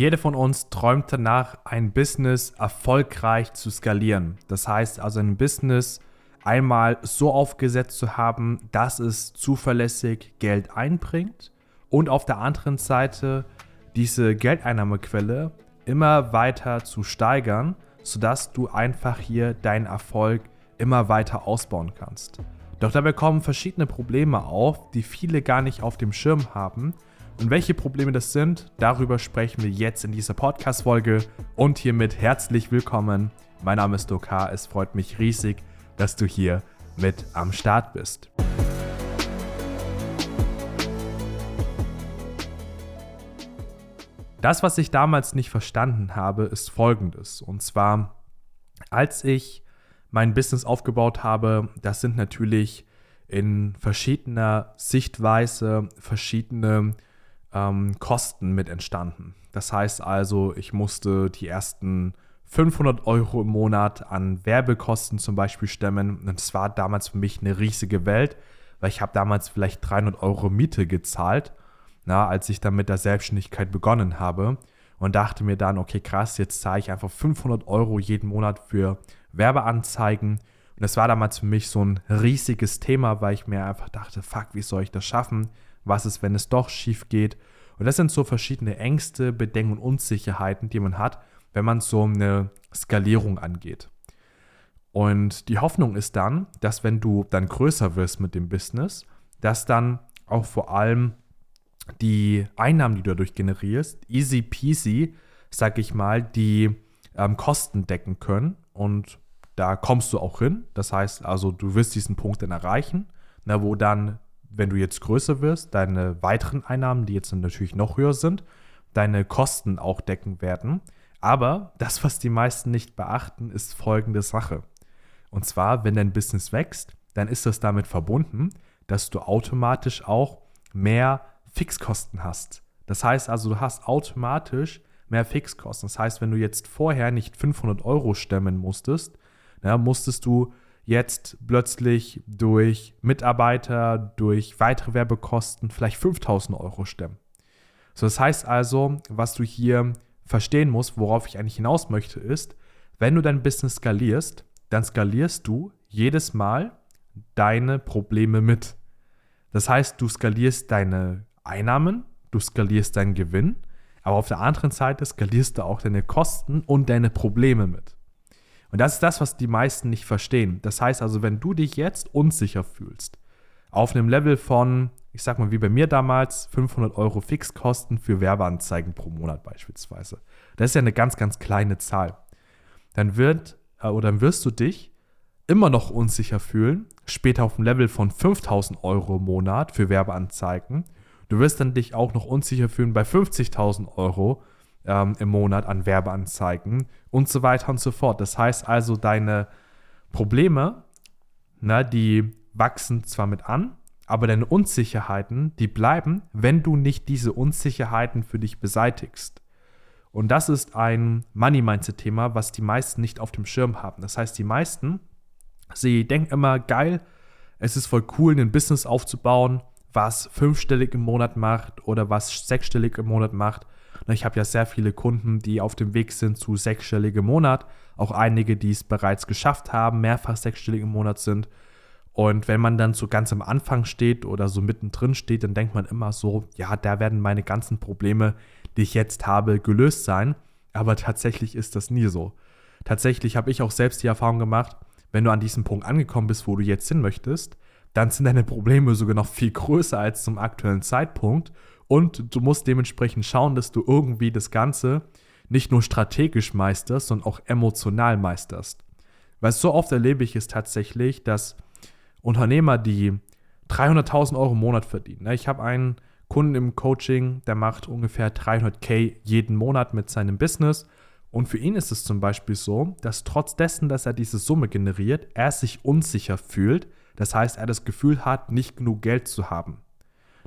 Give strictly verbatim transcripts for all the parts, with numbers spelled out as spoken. Jeder von uns träumt danach, ein Business erfolgreich zu skalieren. Das heißt also, ein Business einmal so aufgesetzt zu haben, dass es zuverlässig Geld einbringt und auf der anderen Seite diese Geldeinnahmequelle immer weiter zu steigern, sodass du einfach hier deinen Erfolg immer weiter ausbauen kannst. Doch dabei kommen verschiedene Probleme auf, die viele gar nicht auf dem Schirm haben. Und welche Probleme das sind, darüber sprechen wir jetzt in dieser Podcast-Folge. Und hiermit herzlich willkommen. Mein Name ist Doka. Es freut mich riesig, dass du hier mit am Start bist. Das, was ich damals nicht verstanden habe, ist Folgendes. Und zwar, als ich mein Business aufgebaut habe, das sind natürlich in verschiedener Sichtweise verschiedene ähm, Kosten mit entstanden. Das heißt also, ich musste die ersten fünfhundert Euro im Monat an Werbekosten zum Beispiel stemmen. Und es war damals für mich eine riesige Welt, weil ich habe damals vielleicht dreihundert Euro Miete gezahlt, na, als ich dann mit der Selbstständigkeit begonnen habe. Und dachte mir dann, okay, krass, jetzt zahle ich einfach fünfhundert Euro jeden Monat für Werbeanzeigen. Und das war damals für mich so ein riesiges Thema, weil ich mir einfach dachte, fuck, wie soll ich das schaffen? Was ist, wenn es doch schief geht? Und das sind so verschiedene Ängste, Bedenken und Unsicherheiten, die man hat, wenn man so eine Skalierung angeht. Und die Hoffnung ist dann, dass wenn du dann größer wirst mit dem Business, dass dann auch vor allem die Einnahmen, die du dadurch generierst, easy peasy, sag ich mal, die ähm, Kosten decken können. Und da kommst du auch hin. Das heißt also, du wirst diesen Punkt dann erreichen, na, wo dann, wenn du jetzt größer wirst, deine weiteren Einnahmen, die jetzt natürlich noch höher sind, deine Kosten auch decken werden. Aber das, was die meisten nicht beachten, ist folgende Sache. Und zwar, wenn dein Business wächst, dann ist das damit verbunden, dass du automatisch auch mehr Fixkosten hast. Das heißt also, du hast automatisch mehr Fixkosten. Das heißt, wenn du jetzt vorher nicht fünfhundert Euro stemmen musstest, ja, musstest du jetzt plötzlich durch Mitarbeiter, durch weitere Werbekosten vielleicht fünftausend Euro stemmen. So, das heißt also, was du hier verstehen musst, worauf ich eigentlich hinaus möchte, ist, wenn du dein Business skalierst, dann skalierst du jedes Mal deine Probleme mit. Das heißt, du skalierst deine Einnahmen, du skalierst deinen Gewinn, aber auf der anderen Seite skalierst du auch deine Kosten und deine Probleme mit. Und das ist das, was die meisten nicht verstehen. Das heißt also, wenn du dich jetzt unsicher fühlst, auf einem Level von, ich sag mal wie bei mir damals, fünfhundert Euro Fixkosten für Werbeanzeigen pro Monat beispielsweise, das ist ja eine ganz, ganz kleine Zahl, dann wird, äh, oder dann wirst du dich immer noch unsicher fühlen, später auf dem Level von fünftausend Euro im Monat für Werbeanzeigen. Du wirst dann dich auch noch unsicher fühlen bei fünfzigtausend Euro ähm, im Monat an Werbeanzeigen und so weiter und so fort. Das heißt also, deine Probleme, na, die wachsen zwar mit an, aber deine Unsicherheiten, die bleiben, wenn du nicht diese Unsicherheiten für dich beseitigst. Und das ist ein Money-Mindset-Thema, was die meisten nicht auf dem Schirm haben. Das heißt, die meisten, sie denken immer, geil, es ist voll cool, ein Business aufzubauen, was fünfstellig im Monat macht oder was sechsstellig im Monat macht. Und ich habe ja sehr viele Kunden, die auf dem Weg sind zu sechsstellig im Monat. Auch einige, die es bereits geschafft haben, mehrfach sechsstellig im Monat sind. Und wenn man dann so ganz am Anfang steht oder so mittendrin steht, dann denkt man immer so, ja, da werden meine ganzen Probleme, die ich jetzt habe, gelöst sein. Aber tatsächlich ist das nie so. Tatsächlich habe ich auch selbst die Erfahrung gemacht, wenn du an diesem Punkt angekommen bist, wo du jetzt hin möchtest, dann sind deine Probleme sogar noch viel größer als zum aktuellen Zeitpunkt und du musst dementsprechend schauen, dass du irgendwie das Ganze nicht nur strategisch meisterst, sondern auch emotional meisterst. Weil so oft erlebe ich es tatsächlich, dass Unternehmer, die dreihunderttausend Euro im Monat verdienen, ich habe einen Kunden im Coaching, der macht ungefähr dreihunderttausend jeden Monat mit seinem Business. Und für ihn ist es zum Beispiel so, dass trotz dessen, dass er diese Summe generiert, er sich unsicher fühlt. Das heißt, er das Gefühl hat, nicht genug Geld zu haben.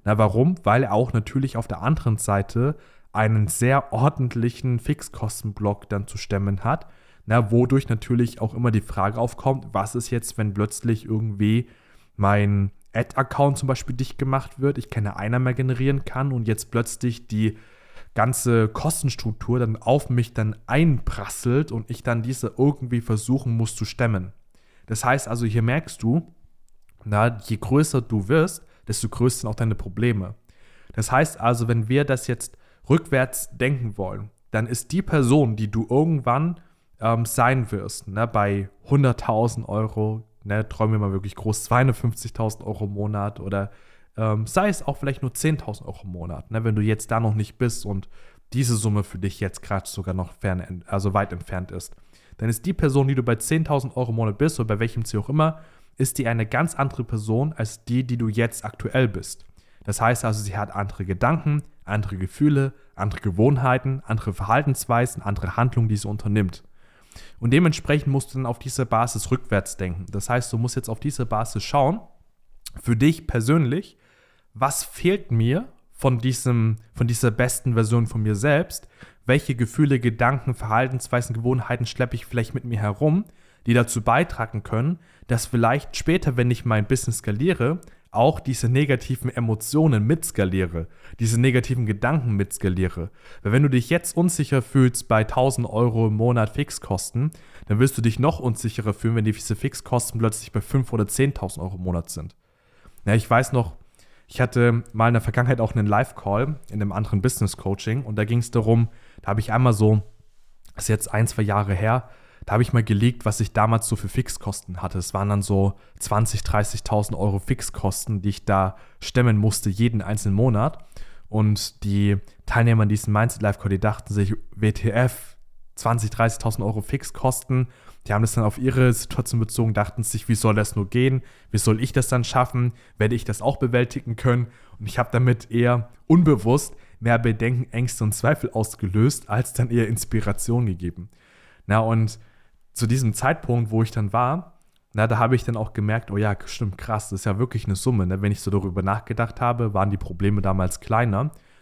Na, warum? Weil er auch natürlich auf der anderen Seite einen sehr ordentlichen Fixkostenblock dann zu stemmen hat. Na, wodurch natürlich auch immer die Frage aufkommt, was ist jetzt, wenn plötzlich irgendwie mein Ad-Account zum Beispiel dicht gemacht wird, ich keine Einnahmen mehr generieren kann und jetzt plötzlich die ganze Kostenstruktur dann auf mich dann einprasselt und ich dann diese irgendwie versuchen muss zu stemmen. Das heißt also, hier merkst du, na, je größer du wirst, desto größer sind auch deine Probleme. Das heißt also, wenn wir das jetzt rückwärts denken wollen, dann ist die Person, die du irgendwann ähm, sein wirst, ne, bei hunderttausend Euro, ne, träumen wir mal wirklich groß, zweihundertfünfzigtausend Euro im Monat oder ähm, sei es auch vielleicht nur zehntausend Euro im Monat, ne, wenn du jetzt da noch nicht bist und diese Summe für dich jetzt gerade sogar noch fern, also weit entfernt ist, dann ist die Person, die du bei zehntausend Euro im Monat bist oder bei welchem Ziel auch immer, ist die eine ganz andere Person als die, die du jetzt aktuell bist. Das heißt also, sie hat andere Gedanken, andere Gefühle, andere Gewohnheiten, andere Verhaltensweisen, andere Handlungen, die sie unternimmt. Und dementsprechend musst du dann auf diese Basis rückwärts denken. Das heißt, du musst jetzt auf diese Basis schauen, für dich persönlich, was fehlt mir von, diesem, von dieser besten Version von mir selbst? Welche Gefühle, Gedanken, Verhaltensweisen, Gewohnheiten schleppe ich vielleicht mit mir herum, die dazu beitragen können, dass vielleicht später, wenn ich mein Business skaliere, auch diese negativen Emotionen mitskaliere, diese negativen Gedanken mitskaliere. Weil wenn du dich jetzt unsicher fühlst bei tausend Euro im Monat Fixkosten, dann wirst du dich noch unsicherer fühlen, wenn diese Fixkosten plötzlich bei fünftausend oder zehntausend Euro im Monat sind. Ja, ich weiß noch, ich hatte mal in der Vergangenheit auch einen Live-Call in einem anderen Business-Coaching und da ging es darum, da habe ich einmal so, das ist jetzt ein, zwei Jahre her, da habe ich mal gelegt, was ich damals so für Fixkosten hatte. Es waren dann so zwanzigtausend, dreißigtausend Euro Fixkosten, die ich da stemmen musste, jeden einzelnen Monat. Und die Teilnehmer in diesem Mindset-Live-Call, die dachten sich, W T F, zwanzigtausend, dreißigtausend Euro Fixkosten. Die haben das dann auf ihre Situation bezogen, dachten sich, wie soll das nur gehen? Wie soll ich das dann schaffen? Werde ich das auch bewältigen können? Und ich habe damit eher unbewusst mehr Bedenken, Ängste und Zweifel ausgelöst, als dann eher Inspiration gegeben. Na, und zu diesem Zeitpunkt, wo ich dann war, na, da habe ich dann auch gemerkt, oh ja, stimmt, krass, das ist ja wirklich eine Summe. Ne? Wenn ich so darüber nachgedacht habe, waren die Probleme damals kleiner.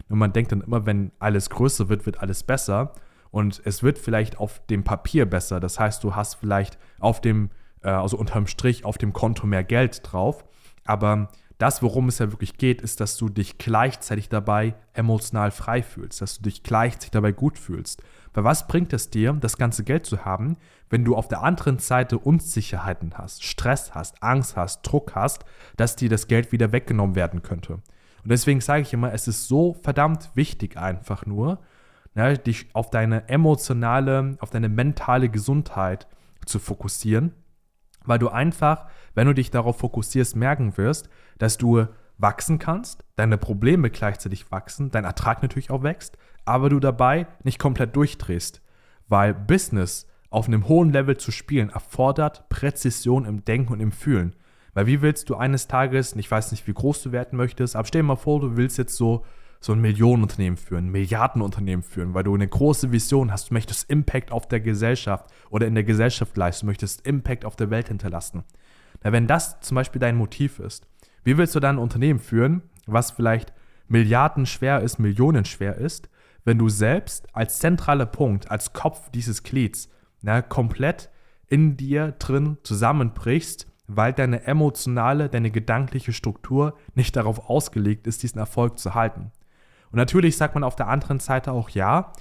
Und man denkt dann immer, wenn alles größer wird, wird alles besser. Und es wird vielleicht auf dem Papier besser. Das heißt, du hast vielleicht auf dem, äh, also unterm Strich, auf dem Konto mehr Geld drauf. Aber das, worum es ja wirklich geht, ist, dass du dich gleichzeitig dabei emotional frei fühlst, dass du dich gleichzeitig dabei gut fühlst. Weil was bringt es dir, das ganze Geld zu haben, wenn du auf der anderen Seite Unsicherheiten hast, Stress hast, Angst hast, Druck hast, dass dir das Geld wieder weggenommen werden könnte. Und deswegen sage ich immer, es ist so verdammt wichtig einfach nur, ne, dich auf deine emotionale, auf deine mentale Gesundheit zu fokussieren, weil du einfach, wenn du dich darauf fokussierst, merken wirst, dass du wachsen kannst, deine Probleme gleichzeitig wachsen, dein Ertrag natürlich auch wächst, aber du dabei nicht komplett durchdrehst, weil Business auf einem hohen Level zu spielen erfordert Präzision im Denken und im Fühlen, weil wie willst du eines Tages, ich weiß nicht, wie groß du werden möchtest, aber stell dir mal vor, du willst jetzt so so ein Millionenunternehmen führen, ein Milliardenunternehmen führen, weil du eine große Vision hast, du möchtest Impact auf der Gesellschaft oder in der Gesellschaft leisten, du möchtest Impact auf der Welt hinterlassen. Na, wenn das zum Beispiel dein Motiv ist, wie willst du dann ein Unternehmen führen, was vielleicht Milliarden schwer ist, Millionen schwer ist, wenn du selbst als zentraler Punkt, als Kopf dieses Glieds, na, komplett in dir drin zusammenbrichst, weil deine emotionale, deine gedankliche Struktur nicht darauf ausgelegt ist, diesen Erfolg zu halten. Und natürlich sagt man auf der anderen Seite auch, ja,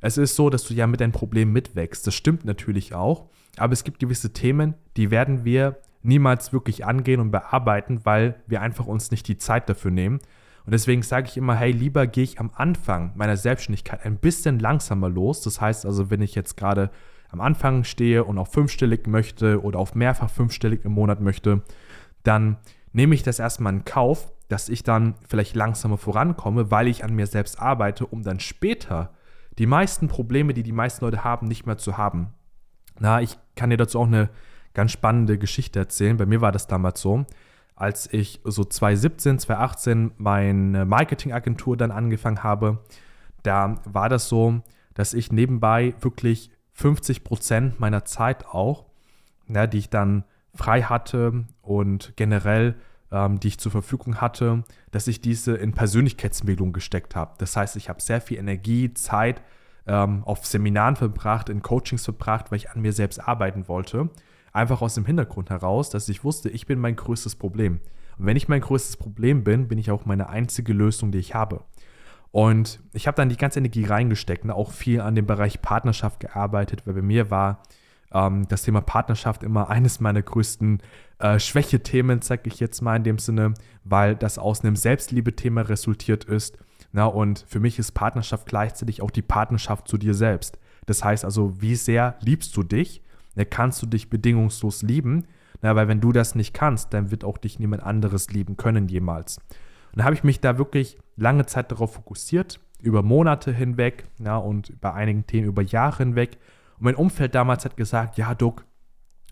es ist so, dass du ja mit deinem Problem mitwächst. Das stimmt natürlich auch, aber es gibt gewisse Themen, die werden wir niemals wirklich angehen und bearbeiten, weil wir einfach uns nicht die Zeit dafür nehmen. Und deswegen sage ich immer, hey, lieber gehe ich am Anfang meiner Selbstständigkeit ein bisschen langsamer los. Das heißt also, wenn ich jetzt gerade am Anfang stehe und auf fünfstellig möchte oder auf mehrfach fünfstellig im Monat möchte, dann nehme ich das erstmal in Kauf, dass ich dann vielleicht langsamer vorankomme, weil ich an mir selbst arbeite, um dann später die meisten Probleme, die die meisten Leute haben, nicht mehr zu haben. Na, ich kann dir dazu auch eine ganz spannende Geschichte erzählen. Bei mir war das damals so, als ich so zwanzig siebzehn, zwanzig achtzehn meine Marketingagentur dann angefangen habe, da war das so, dass ich nebenbei wirklich fünfzig Prozent meiner Zeit auch, ne, die ich dann frei hatte und generell, ähm, die ich zur Verfügung hatte, dass ich diese in Persönlichkeitsentwicklung gesteckt habe. Das heißt, ich habe sehr viel Energie, Zeit ähm, auf Seminaren verbracht, in Coachings verbracht, weil ich an mir selbst arbeiten wollte. Einfach aus dem Hintergrund heraus, dass ich wusste, ich bin mein größtes Problem. Und wenn ich mein größtes Problem bin, bin ich auch meine einzige Lösung, die ich habe. Und ich habe dann die ganze Energie reingesteckt, ne? Auch viel an dem Bereich Partnerschaft gearbeitet, weil bei mir war ähm, das Thema Partnerschaft immer eines meiner größten äh, Schwächethemen, sage ich jetzt mal in dem Sinne, weil das aus einem Selbstliebe-Thema resultiert ist. Na, und für mich ist Partnerschaft gleichzeitig auch die Partnerschaft zu dir selbst. Das heißt also, wie sehr liebst du dich? Na, kannst du dich bedingungslos lieben? Na, weil wenn du das nicht kannst, dann wird auch dich niemand anderes lieben können jemals. Und da habe ich mich da wirklich lange Zeit darauf fokussiert, über Monate hinweg, na, und bei einigen Themen über Jahre hinweg. Und mein Umfeld damals hat gesagt, ja, Duck,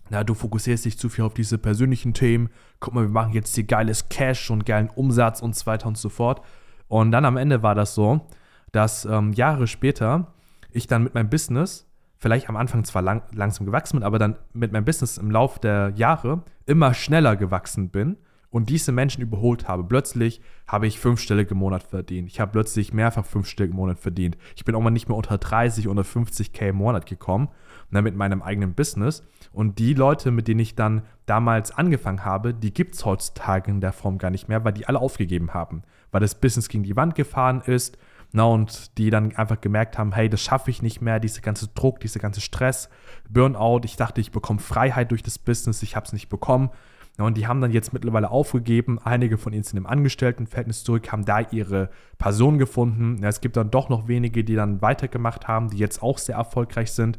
na, du fokussierst dich zu viel auf diese persönlichen Themen. Guck mal, wir machen jetzt hier geiles Cash und geilen Umsatz und so weiter und so fort. Und dann am Ende war das so, dass ähm, Jahre später ich dann mit meinem Business, vielleicht am Anfang zwar lang, langsam gewachsen bin, aber dann mit meinem Business im Laufe der Jahre immer schneller gewachsen bin und diese Menschen überholt habe. Plötzlich habe ich fünfstellig im Monat verdient. Ich habe plötzlich mehrfach fünfstellig im Monat verdient. Ich bin auch mal nicht mehr unter dreißig oder fünfzig K im Monat gekommen, ne, mit meinem eigenen Business. Und die Leute, mit denen ich dann damals angefangen habe, die gibt es heutzutage in der Form gar nicht mehr, weil die alle aufgegeben haben, weil das Business gegen die Wand gefahren ist, na, und die dann einfach gemerkt haben, hey, das schaffe ich nicht mehr, dieser ganze Druck, dieser ganze Stress, Burnout, ich dachte, ich bekomme Freiheit durch das Business, ich habe es nicht bekommen. Na, und die haben dann jetzt mittlerweile aufgegeben, einige von ihnen sind im Angestelltenverhältnis zurück, haben da ihre Person gefunden. Na, es gibt dann doch noch wenige, die dann weitergemacht haben, die jetzt auch sehr erfolgreich sind,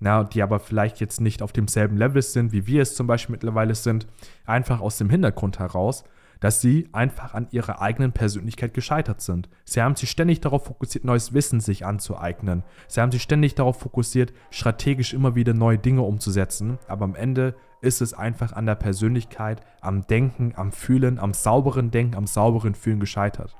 na, die aber vielleicht jetzt nicht auf demselben Level sind, wie wir es zum Beispiel mittlerweile sind, einfach aus dem Hintergrund heraus, dass sie einfach an ihrer eigenen Persönlichkeit gescheitert sind. Sie haben sich ständig darauf fokussiert, neues Wissen sich anzueignen. Sie haben sich ständig darauf fokussiert, strategisch immer wieder neue Dinge umzusetzen. Aber am Ende ist es einfach an der Persönlichkeit, am Denken, am Fühlen, am sauberen Denken, am sauberen Fühlen gescheitert.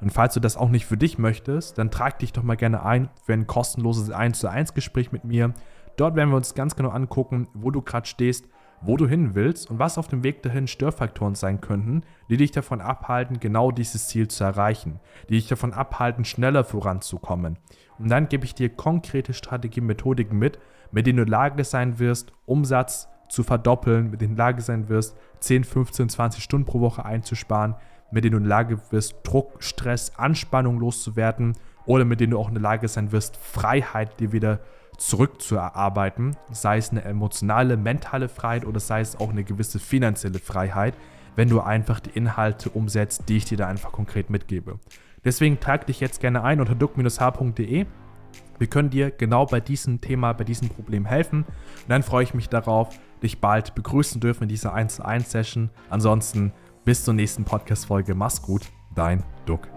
Und falls du das auch nicht für dich möchtest, dann trag dich doch mal gerne ein für ein kostenloses eins zu eins Gespräch mit mir. Dort werden wir uns ganz genau angucken, wo du gerade stehst, wo du hin willst und was auf dem Weg dahin Störfaktoren sein könnten, die dich davon abhalten, genau dieses Ziel zu erreichen, die dich davon abhalten, schneller voranzukommen. Und dann gebe ich dir konkrete Strategien, Methodiken mit, mit denen du in der Lage sein wirst, Umsatz zu verdoppeln, mit denen du in der Lage sein wirst, zehn, fünfzehn, zwanzig Stunden pro Woche einzusparen, mit denen du in der Lage wirst, Druck, Stress, Anspannung loszuwerden oder mit denen du auch in der Lage sein wirst, Freiheit dir wieder zurückzuerarbeiten, sei es eine emotionale, mentale Freiheit oder sei es auch eine gewisse finanzielle Freiheit, wenn du einfach die Inhalte umsetzt, die ich dir da einfach konkret mitgebe. Deswegen trag dich jetzt gerne ein unter duck Bindestrich h punkt de. Wir können dir genau bei diesem Thema, bei diesem Problem helfen. Und dann freue ich mich darauf, dich bald begrüßen dürfen in dieser eins zu eins Session. Ansonsten bis zur nächsten Podcast-Folge. Mach's gut, dein Duck.